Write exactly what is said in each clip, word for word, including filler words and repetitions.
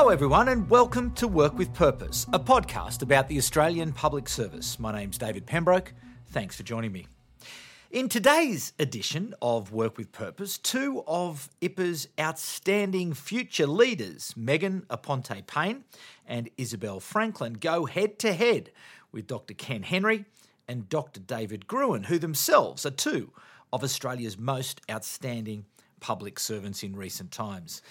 Hello everyone and welcome to Work With Purpose, a podcast about the Australian Public Service. My name's David Pembroke. Thanks for joining me. In today's edition of Work With Purpose, two of I P A's outstanding future leaders, Megan Aponte-Payne and Isabel Franklin, go head-to-head with Doctor Ken Henry and Doctor David Gruen, who themselves are two of Australia's most outstanding public servants in recent times.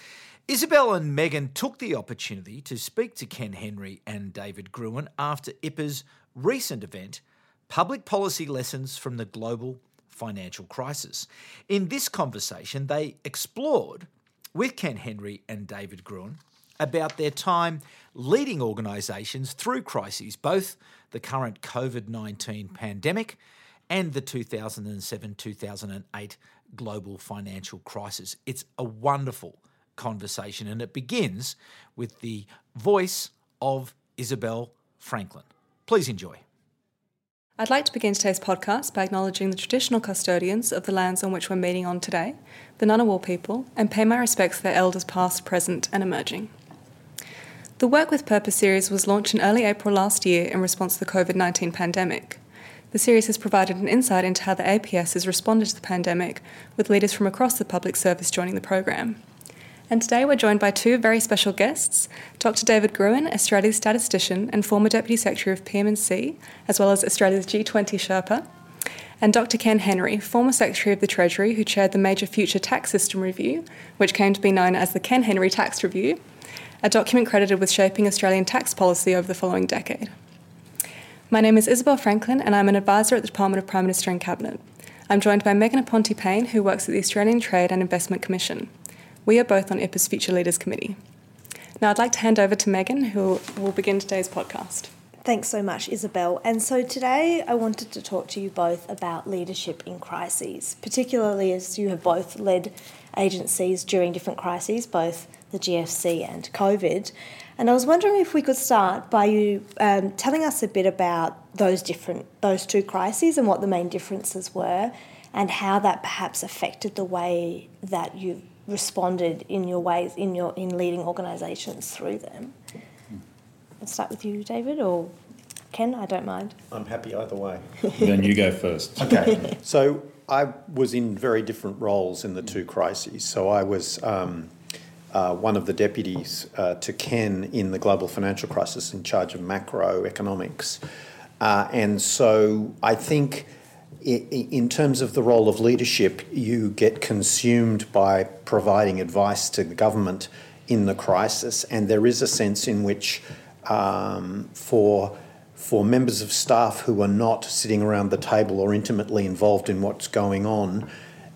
Isabel and Megan took the opportunity to speak to Ken Henry and David Gruen after I P A's recent event, Public Policy Lessons from the Global Financial Crisis. In this conversation, they explored with Ken Henry and David Gruen about their time leading organisations through crises, both the current COVID nineteen pandemic and the two thousand seven two thousand eight global financial crisis. It's a wonderful conversation, and it begins with the voice of Isabel Franklin. Please enjoy. I'd like to begin today's podcast by acknowledging the traditional custodians of the lands on which we're meeting on today, the Ngunnawal people, and pay my respects to their elders past, present and emerging. The Work With Purpose series was launched in early April last year in response to the COVID nineteen pandemic. The series has provided an insight into how the A P S has responded to the pandemic, with leaders from across the public service joining the program. And today we're joined by two very special guests, Doctor David Gruen, Australia's statistician and former Deputy Secretary of P M and C, as well as Australia's G twenty Sherpa, and Doctor Ken Henry, former Secretary of the Treasury, who chaired the major future tax system review, which came to be known as the Ken Henry Tax Review, a document credited with shaping Australian tax policy over the following decade. My name is Isabel Franklin and I'm an advisor at the Department of Prime Minister and Cabinet. I'm joined by Megan Aponte-Payne, who works at the Australian Trade and Investment Commission. We are both on I P A's Future Leaders Committee. Now I'd like to hand over to Megan, who will begin today's podcast. Thanks so much, Isabel. And so today I wanted to talk to you both about leadership in crises, particularly as you have both led agencies during different crises, both the G F C and COVID. And I was wondering if we could start by you um, telling us a bit about those different, those two crises and what the main differences were and how that perhaps affected the way that you've responded in your ways in your in leading organisations through them. Let's start with you, David, or Ken. I don't mind. I'm happy either way. Then you go first. Okay. So I was in very different roles in the two crises. So I was um, uh, one of the deputies uh, to Ken in the global financial crisis, in charge of macroeconomics, uh, and so I think, in terms of the role of leadership, you get consumed by providing advice to the government in the crisis, and there is a sense in which um, for, for members of staff who are not sitting around the table or intimately involved in what's going on,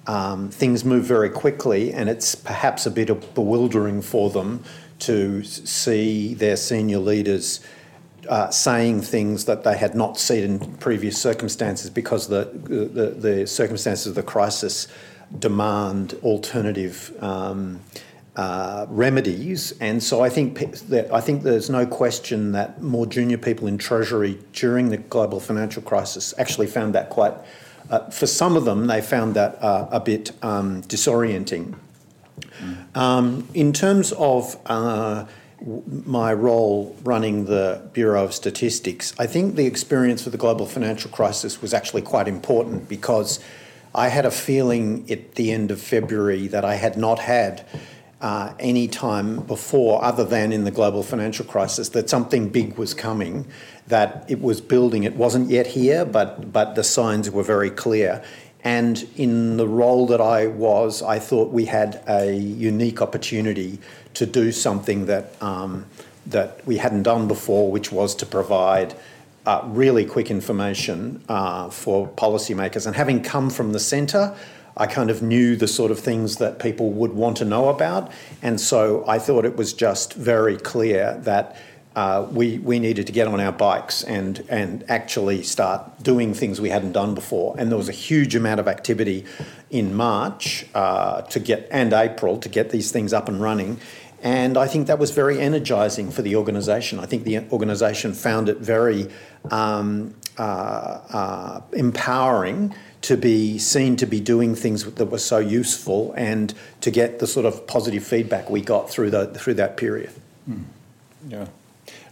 um, things move very quickly, and it's perhaps a bit bewildering for them to see their senior leaders Uh, saying things that they had not seen in previous circumstances because the the, the circumstances of the crisis demand alternative um, uh, remedies, and so I think that, I think there's no question that more junior people in Treasury during the global financial crisis actually found that quite. Uh, for some of them, they found that uh, a bit um, disorienting. Mm. Um, in terms of Uh, my role running the Bureau of Statistics, I think the experience with the global financial crisis was actually quite important because I had a feeling at the end of February that I had not had uh, any time before other than in the global financial crisis, that something big was coming, that it was building. It wasn't yet here, but but the signs were very clear. And in the role that I was, I thought we had a unique opportunity to do something that um, that we hadn't done before, which was to provide uh, really quick information uh, for policymakers. And having come from the centre, I kind of knew the sort of things that people would want to know about. And so I thought it was just very clear that Uh, we we needed to get on our bikes and and actually start doing things we hadn't done before, and there was a huge amount of activity in March uh, to get and April to get these things up and running, and I think that was very energising for the organisation. I think the organisation found it very um, uh, uh, empowering to be seen to be doing things that were so useful, and to get the sort of positive feedback we got through the through that period. Mm. Yeah.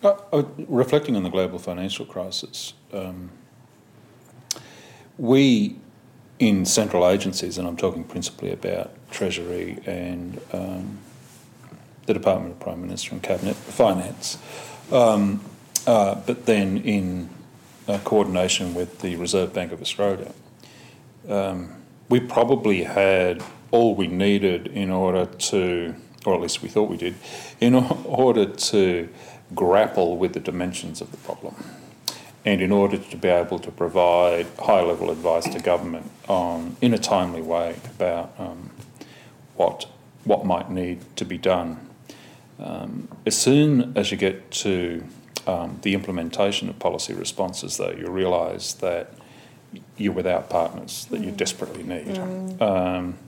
Uh, uh, reflecting on the global financial crisis, um, we in central agencies, and I'm talking principally about Treasury and um, the Department of Prime Minister and Cabinet, Finance, um, uh, but then in uh, coordination with the Reserve Bank of Australia, um, we probably had all we needed in order to, or at least we thought we did, in order to grapple with the dimensions of the problem and in order to be able to provide high-level advice to government on, in a timely way about um, what what might need to be done. Um, as soon as you get to um, the implementation of policy responses, though, you realise that you're without partners that you desperately need. Mm. Um,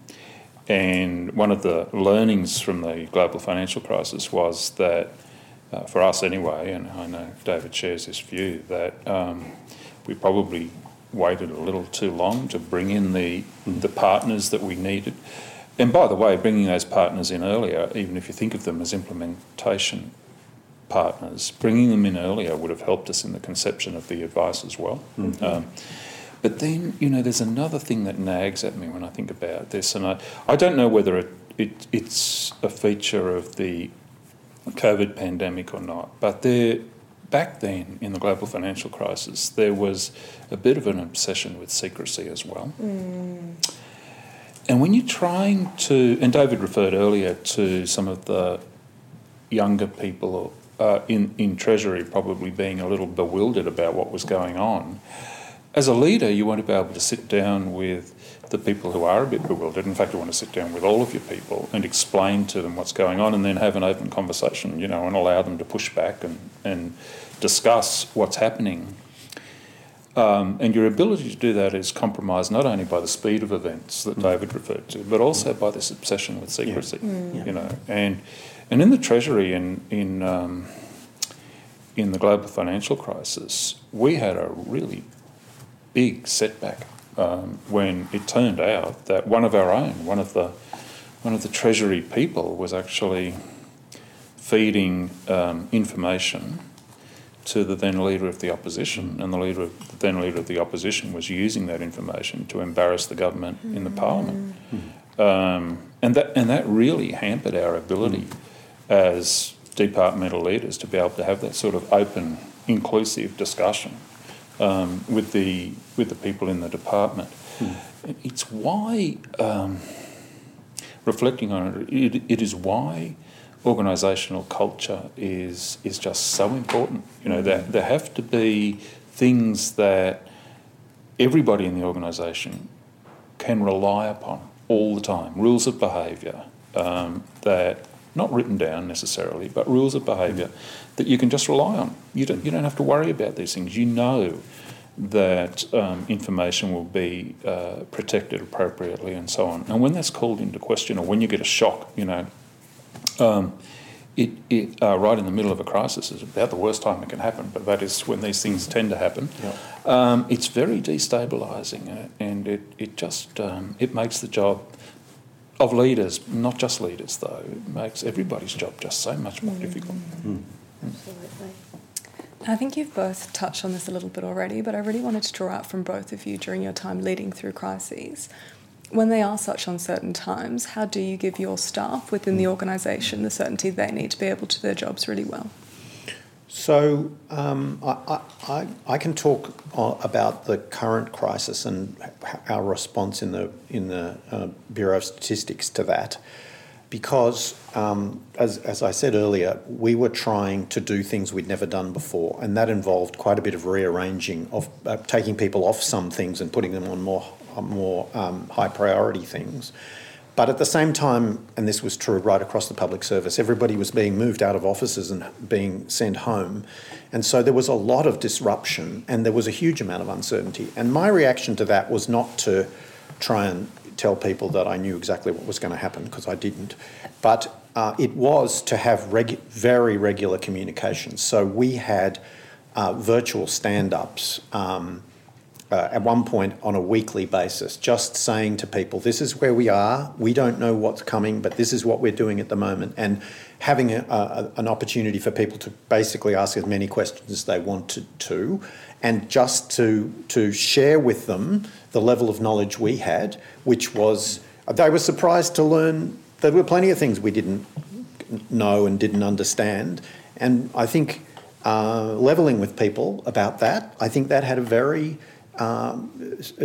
and one of the learnings from the global financial crisis was that Uh, for us anyway, and I know David shares this view, that um, we probably waited a little too long to bring in the the partners that we needed. And by the way, bringing those partners in earlier, even if you think of them as implementation partners, bringing them in earlier would have helped us in the conception of the advice as well. Mm-hmm. Um, but then, you know, there's another thing that nags at me when I think about this, and I, I don't know whether it, it it's a feature of the COVID pandemic or not, but there, back then in the global financial crisis, there was a bit of an obsession with secrecy as well. Mm. And when you're trying to, and David referred earlier to some of the younger people uh, in, in Treasury probably being a little bewildered about what was going on. As a leader, you want to be able to sit down with the people who are a bit bewildered. In fact, I want to sit down with all of your people and explain to them what's going on and then have an open conversation, you know, and allow them to push back and, and discuss what's happening. Um, and your ability to do that is compromised not only by the speed of events that mm. David referred to, but also by this obsession with secrecy, yeah. Mm. you know. And and in the Treasury and in, in, um, in the global financial crisis, we had a really big setback um, when it turned out that one of our own, one of the one of the Treasury people was actually feeding um, information to the then leader of the opposition, and the leader of, the then leader of the opposition was using that information to embarrass the government mm. in the parliament. Mm. Um, and that and that really hampered our ability mm. as departmental leaders to be able to have that sort of open, inclusive discussion Um, with the with the people in the department. Mm. It's why, um, reflecting on it, it, it is why organisational culture is is just so important. You know, there, there have to be things that everybody in the organisation can rely upon all the time, rules of behaviour um, that... not written down necessarily, but rules of behaviour mm. that you can just rely on. You don't, you don't have to worry about these things. You know that um, information will be uh, protected appropriately and so on. And when that's called into question, or when you get a shock, you know, um, it, it uh, right in the middle of a crisis is about the worst time it can happen, but that is when these things tend to happen. Yeah. Um, it's very destabilising, and it, it just um, it makes the job of leaders, not just leaders though, it makes everybody's job just so much more mm. difficult. Mm. Absolutely. I think you've both touched on this a little bit already, but I really wanted to draw out from both of you during your time leading through crises. When they are such uncertain times, how do you give your staff within the organisation the certainty they need to be able to do their jobs really well? So um, I, I, I can talk about the current crisis and our response in the in the uh, Bureau of Statistics to that, because um, as as I said earlier, we were trying to do things we'd never done before, and that involved quite a bit of rearranging of uh, taking people off some things and putting them on more more um, high priority things. But at the same time, and this was true right across the public service, everybody was being moved out of offices and being sent home. And so there was a lot of disruption and there was a huge amount of uncertainty. And my reaction to that was not to try and tell people that I knew exactly what was going to happen, because I didn't, but uh, it was to have regu- very regular communications. So we had uh, virtual stand-ups, um, uh, at one point on a weekly basis, just saying to people, this is where we are, we don't know what's coming, but this is what we're doing at the moment, and having a, a, an opportunity for people to basically ask as many questions as they wanted to, and just to to share with them the level of knowledge we had, which was, they were surprised to learn there were plenty of things we didn't know and didn't understand. And I think uh, levelling with people about that, I think that had a very... Um,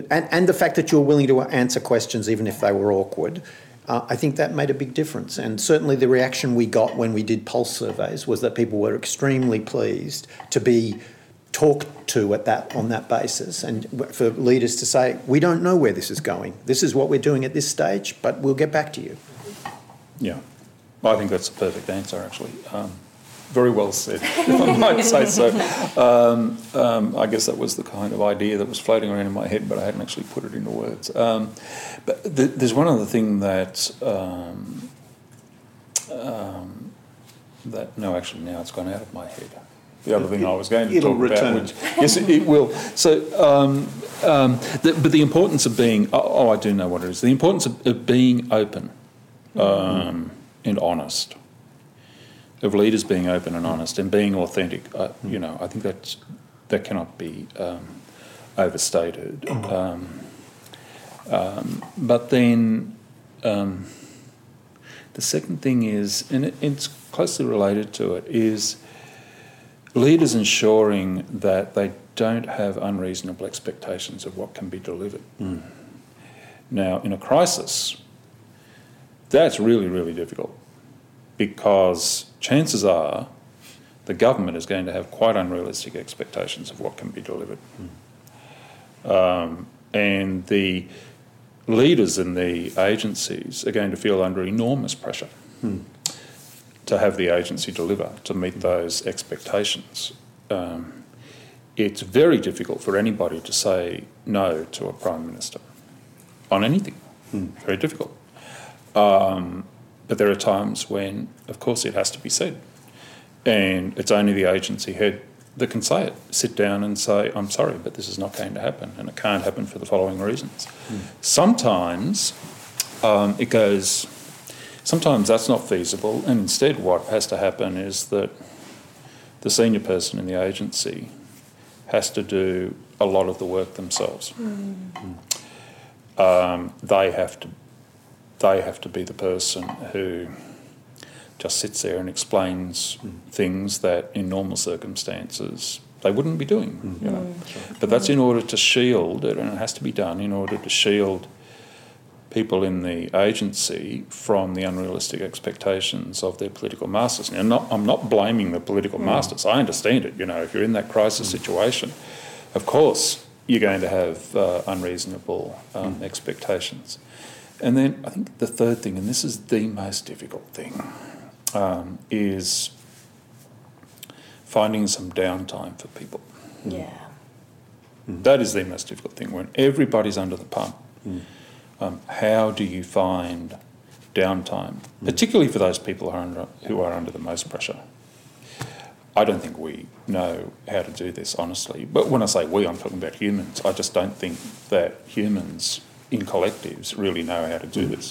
and, and the fact that you were willing to answer questions even if they were awkward, uh, I think that made a big difference. And certainly the reaction we got when we did pulse surveys was that people were extremely pleased to be talked to at that on that basis, and for leaders to say, we don't know where this is going. This is what we're doing at this stage, but we'll get back to you. Yeah. I think that's the perfect answer, actually. Um, very well said, if I might say so. Um, um, I guess that was the kind of idea that was floating around in my head, but I hadn't actually put it into words. Um, but th- there's one other thing that... Um, um, that no, actually, now it's gone out of my head. The other thing it, I was going to talk return. about... Which, yes, it, it will. So, um, um, the, but the importance of being... Oh, oh, I do know what it is. The importance of, of being open. Um, and honest, of leaders being open and honest and being authentic. Uh, you know, I think that's, that cannot be um, overstated. Um, um, but then um, the second thing is, and it, it's closely related to it, is leaders ensuring that they don't have unreasonable expectations of what can be delivered. Mm. Now, in a crisis... That's really, really difficult, because chances are the government is going to have quite unrealistic expectations of what can be delivered. Mm. Um, and the leaders in the agencies are going to feel under enormous pressure mm. to have the agency deliver, to meet those expectations. Um, it's very difficult for anybody to say no to a Prime Minister on anything. Mm. Very difficult. Um, but there are times when, of course, it has to be said. And it's only the agency head that can say it, sit down and say, I'm sorry, but this is not going to happen, and it can't happen for the following reasons. Mm. Sometimes um, it goes, sometimes that's not feasible, and instead what has to happen is that the senior person in the agency has to do a lot of the work themselves. Mm. Mm. Um, they have to They have to be the person who just sits there and explains mm. things that in normal circumstances they wouldn't be doing. Mm. You know? Mm. But that's in order to shield, and it has to be done in order to shield people in the agency from the unrealistic expectations of their political masters. Now, not, I'm not blaming the political mm. masters. I understand it. You know, if you're in that crisis mm. situation, of course you're going to have uh, unreasonable um, mm. expectations. And then I think the third thing, and this is the most difficult thing, um, is finding some downtime for people. Yeah. Mm. That is the most difficult thing, when everybody's under the pump. Mm. Um, how do you find downtime, mm. particularly for those people who are, under, who are under the most pressure? I don't think we know how to do this, honestly. But when I say we, I'm talking about humans. I just don't think that humans... in collectives really know how to do this.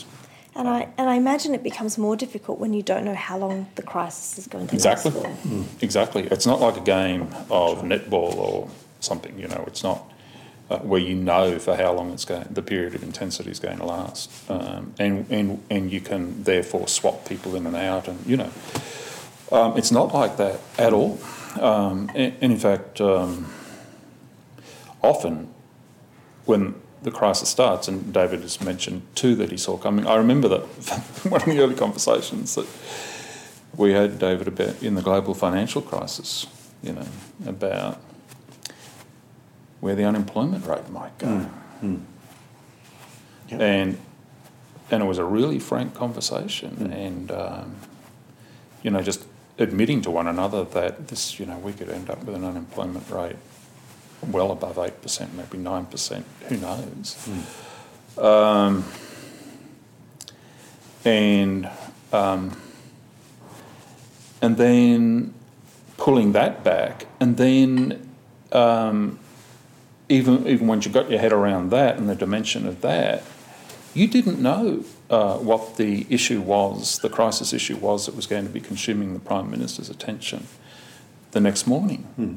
And I and I imagine it becomes more difficult when you don't know how long the crisis is going to exactly. last. Exactly, mm. exactly. It's not like a game of netball or something, you know, it's not uh, where you know for how long it's going, the period of intensity is going to last. Um, and, and, and you can therefore swap people in and out and, you know. Um, it's not like that at all. Um, and, and in fact, um, often when... the crisis starts, and David has mentioned two that he saw coming. I remember that one of the early conversations that we had, David, about in the global financial crisis, you know, about where the unemployment rate might go. Mm. Mm. Yep. And and it was a really frank conversation mm. and, um, you know, just admitting to one another that this, you know, we could end up with an unemployment rate well above eight percent, maybe nine percent, who knows. Mm. Um, and um, and then pulling that back, and then um, even even once you got your head around that and the dimension of that, you didn't know uh, what the issue was, the crisis issue was that was going to be consuming the Prime Minister's attention the next morning. Hmm.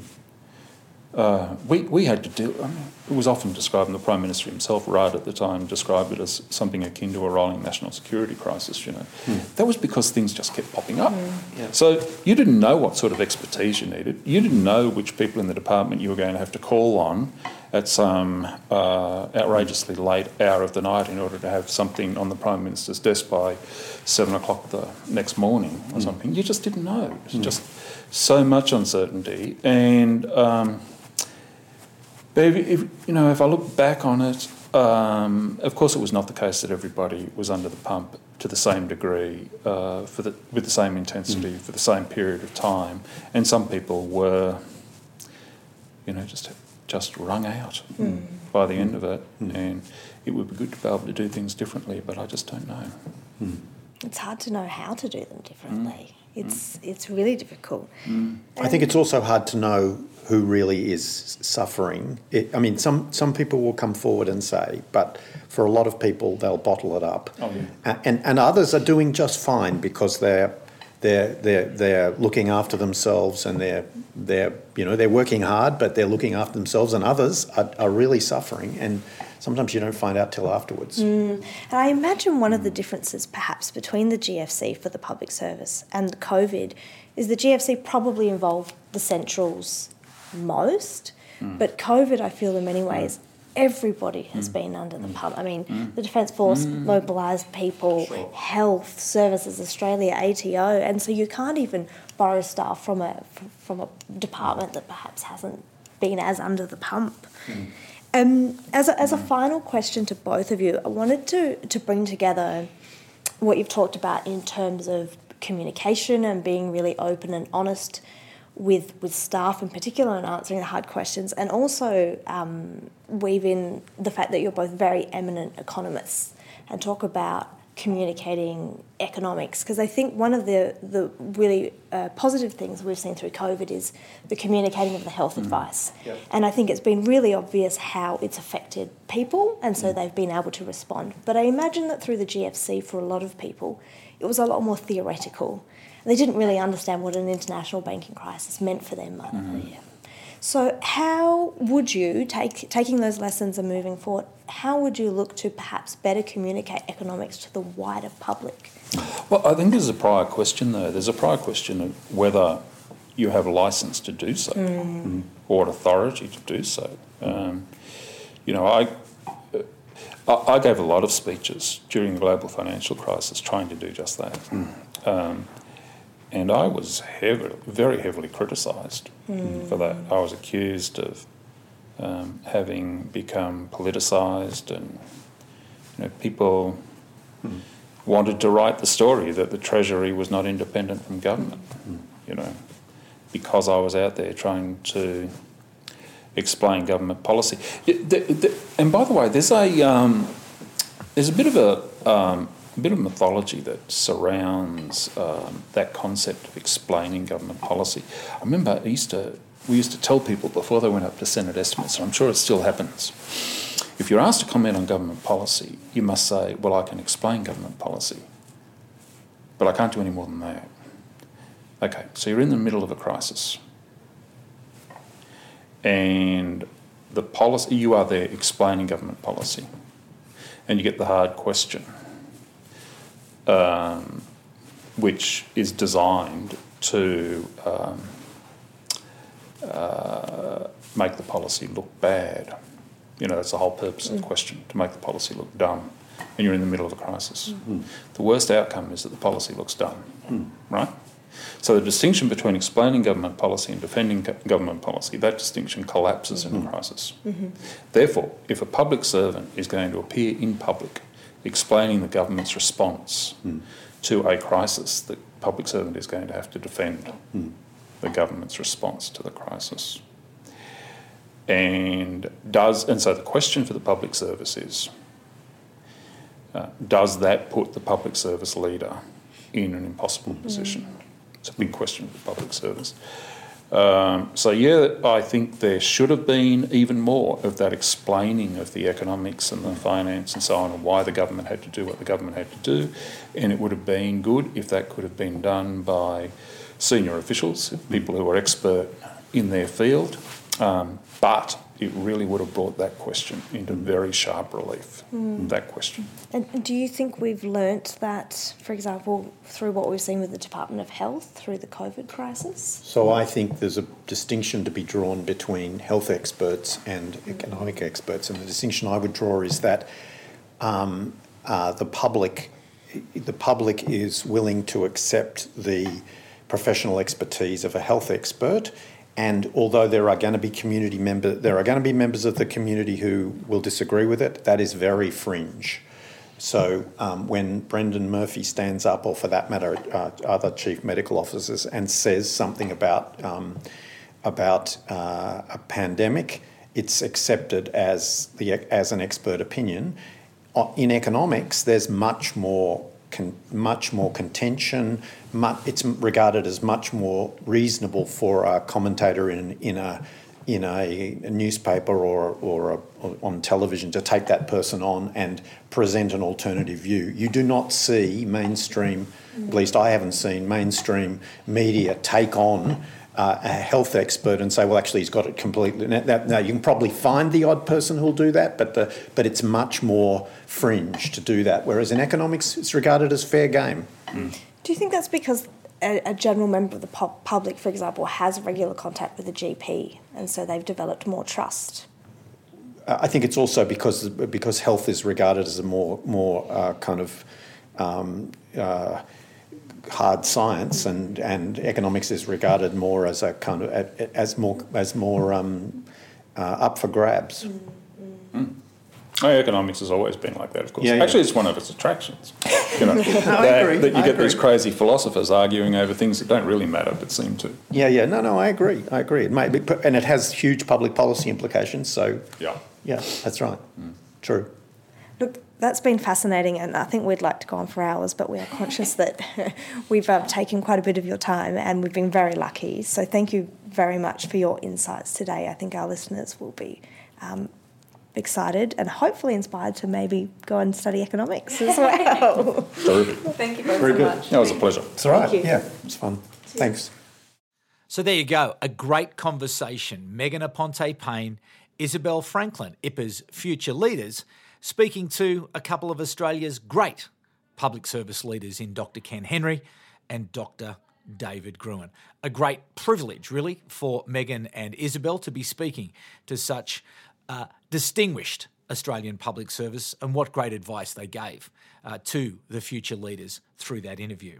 Uh, we we had to deal... I mean, it was often described, and the Prime Minister himself, right at the time, described it as something akin to a rolling national security crisis, you know. Mm. That was because things just kept popping up. Mm. Yeah. So you didn't know what sort of expertise you needed. You didn't know which people in the department you were going to have to call on at some uh, outrageously late hour of the night in order to have something on the Prime Minister's desk by seven o'clock the next morning or mm. something. You just didn't know. It was mm. just so much uncertainty. And... Um, But, if, if, you know, if I look back on it, um, of course it was not the case that everybody was under the pump to the same degree, uh, for the, with the same intensity, mm. for the same period of time. And some people were, you know, just just wrung out mm. by the mm. end of it. Mm. And it would be good to be able to do things differently, but I just don't know. Mm. It's hard to know how to do them differently. Mm. It's, mm. it's really difficult. Mm. I think it's also hard to know who really is suffering. It, I mean, some, some people will come forward and say, but for a lot of people, they'll bottle it up. Oh, yeah. And and others are doing just fine because they're they're they're they're looking after themselves and they're they're you know they're working hard, but they're looking after themselves. And others are, are really suffering, and sometimes you don't find out till afterwards. Mm. And I imagine one of the differences, perhaps, between the G F C for the public service and COVID, is the G F C probably involved the centrals most, mm. but COVID, I feel in many ways, mm. everybody has mm. been under the pump. I mean, mm. the Defence Force mm. mobilised people, sure. Health Services Australia, A T O, and so you can't even borrow staff from a from a department that perhaps hasn't been as under the pump. Mm. Um, as a, as a final question to both of you, I wanted to to bring together what you've talked about in terms of communication and being really open and honest with with staff in particular and answering the hard questions, and also um, weave in the fact that you're both very eminent economists and talk about communicating economics, because I think one of the, the really uh, positive things we've seen through COVID is the communicating of the health mm. advice. Yep. And I think it's been really obvious how it's affected people, and so mm. they've been able to respond. But I imagine that through the G F C, for a lot of people, it was a lot more theoretical. They didn't really understand what an international banking crisis meant for their money. Mm. So how would you, take taking those lessons and moving forward, how would you look to perhaps better communicate economics to the wider public? Well, I think there's a prior question there. There's a prior question of whether you have a licence to do so mm. or authority to do so. Um, you know, I... I gave a lot of speeches during the global financial crisis trying to do just that. Mm. Um, and I was heavily, very heavily criticised mm. for that. I was accused of um, having become politicised, and you know, people mm. wanted to write the story that the Treasury was not independent from government, mm. you know, because I was out there trying to explain government policy. And by the way, there's a um, there's a bit of a, um, a bit of mythology that surrounds um, that concept of explaining government policy. I remember I used to, we used to tell people before they went up to Senate estimates, and I'm sure it still happens, if you're asked to comment on government policy, you must say, well, I can explain government policy, but I can't do any more than that. Okay, so you're in the middle of a crisis, and the policy, you are there explaining government policy, and you get the hard question, um, which is designed to um, uh, make the policy look bad. You know, that's the whole purpose mm. of the question, to make the policy look dumb, and you're in the middle of a crisis. Mm. The worst outcome is that the policy looks dumb, mm. right? So the distinction between explaining government policy and defending government policy, that distinction collapses mm-hmm. in a crisis. Mm-hmm. Therefore, if a public servant is going to appear in public explaining the government's response mm. to a crisis, the public servant is going to have to defend mm. the government's response to the crisis. And does, and so the question for the public service is, uh, does that put the public service leader in an impossible mm. position? It's a big question for the public service. Um, so, yeah, I think there should have been even more of that explaining of the economics and the finance and so on, and why the government had to do what the government had to do. And it would have been good if that could have been done by senior officials, people who are expert in their field. Um, but it really would have brought that question into very sharp relief, mm. that question. And do you think we've learnt that, for example, through what we've seen with the Department of Health, through the COVID crisis? So I think there's a distinction to be drawn between health experts and economic mm. experts, and the distinction I would draw is that um, uh, the public, the public is willing to accept the professional expertise of a health expert. And although there are going to be community member, there are going to be members of the community who will disagree with it, that is very fringe. So um, when Brendan Murphy stands up, or for that matter, uh, other chief medical officers, and says something about um, about uh, a pandemic, it's accepted as the as an expert opinion. In economics, there's much more. Con, much more contention. Much, it's regarded as much more reasonable for a commentator in in a in a newspaper or or, a, or on television to take that person on and present an alternative view. You do not see mainstream, at least I haven't seen mainstream media take on uh, a health expert and say, well, actually, he's got it completely. Now, that, now, you can probably find the odd person who'll do that, but the but it's much more fringe to do that, whereas in economics it's regarded as fair game. Mm. Do you think that's because a, a general member of the pu- public, for example, has regular contact with a G P and so they've developed more trust? I think it's also because because health is regarded as a more, more uh, kind of um, uh, hard science, and, and economics is regarded more as a kind of as more as more um, uh, up for grabs. Mm. Oh, economics has always been like that, of course. Yeah, yeah. Actually, it's one of its attractions. You know, no, that, I agree. That you I get agree. These crazy philosophers arguing over things that don't really matter but seem to. Yeah, yeah. No, no, I agree. I agree. It may be, and it has huge public policy implications, so... Yeah. Yeah, that's right. Mm. True. Look, that's been fascinating, and I think we'd like to go on for hours, but we are conscious that we've uh, taken quite a bit of your time and we've been very lucky. So thank you very much for your insights today. I think our listeners will be... Um, excited and hopefully inspired to maybe go and study economics as well. Thank you both very so good. Much. That was a pleasure. It's all right. Yeah, it's fun. Cheers. Thanks. So there you go. A great conversation. Megan Aponte-Payne, Isabel Franklin, I P A's future leaders, speaking to a couple of Australia's great public service leaders in Doctor Ken Henry and Doctor David Gruen. A great privilege, really, for Megan and Isabel to be speaking to such Uh, distinguished Australian public service, and what great advice they gave uh, to the future leaders through that interview.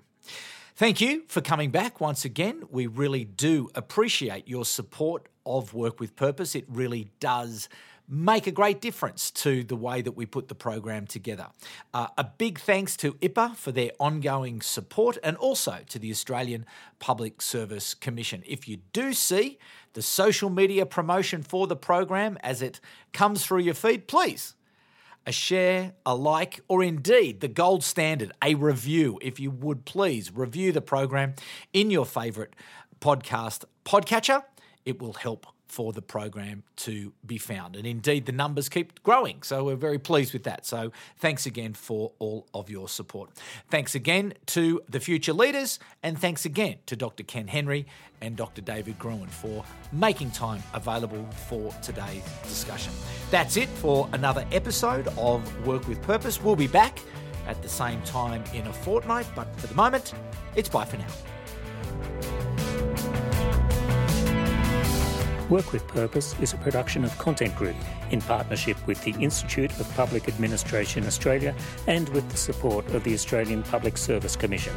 Thank you for coming back once again. We really do appreciate your support of Work with Purpose. It really does make a great difference to the way that we put the program together. Uh, a big thanks to I P A for their ongoing support, and also to the Australian Public Service Commission. If you do see the social media promotion for the program as it comes through your feed, please, a share, a like, or indeed the gold standard, a review. If you would please review the program in your favourite podcast podcatcher, it will help for the program to be found. And indeed, the numbers keep growing, so we're very pleased with that. So thanks again for all of your support. Thanks again to the future leaders, and thanks again to Doctor Ken Henry and Doctor David Gruen for making time available for today's discussion. That's it for another episode of Work with Purpose. We'll be back at the same time in a fortnight, but for the moment, it's bye for now. Work with Purpose is a production of Content Group in partnership with the Institute of Public Administration Australia and with the support of the Australian Public Service Commission.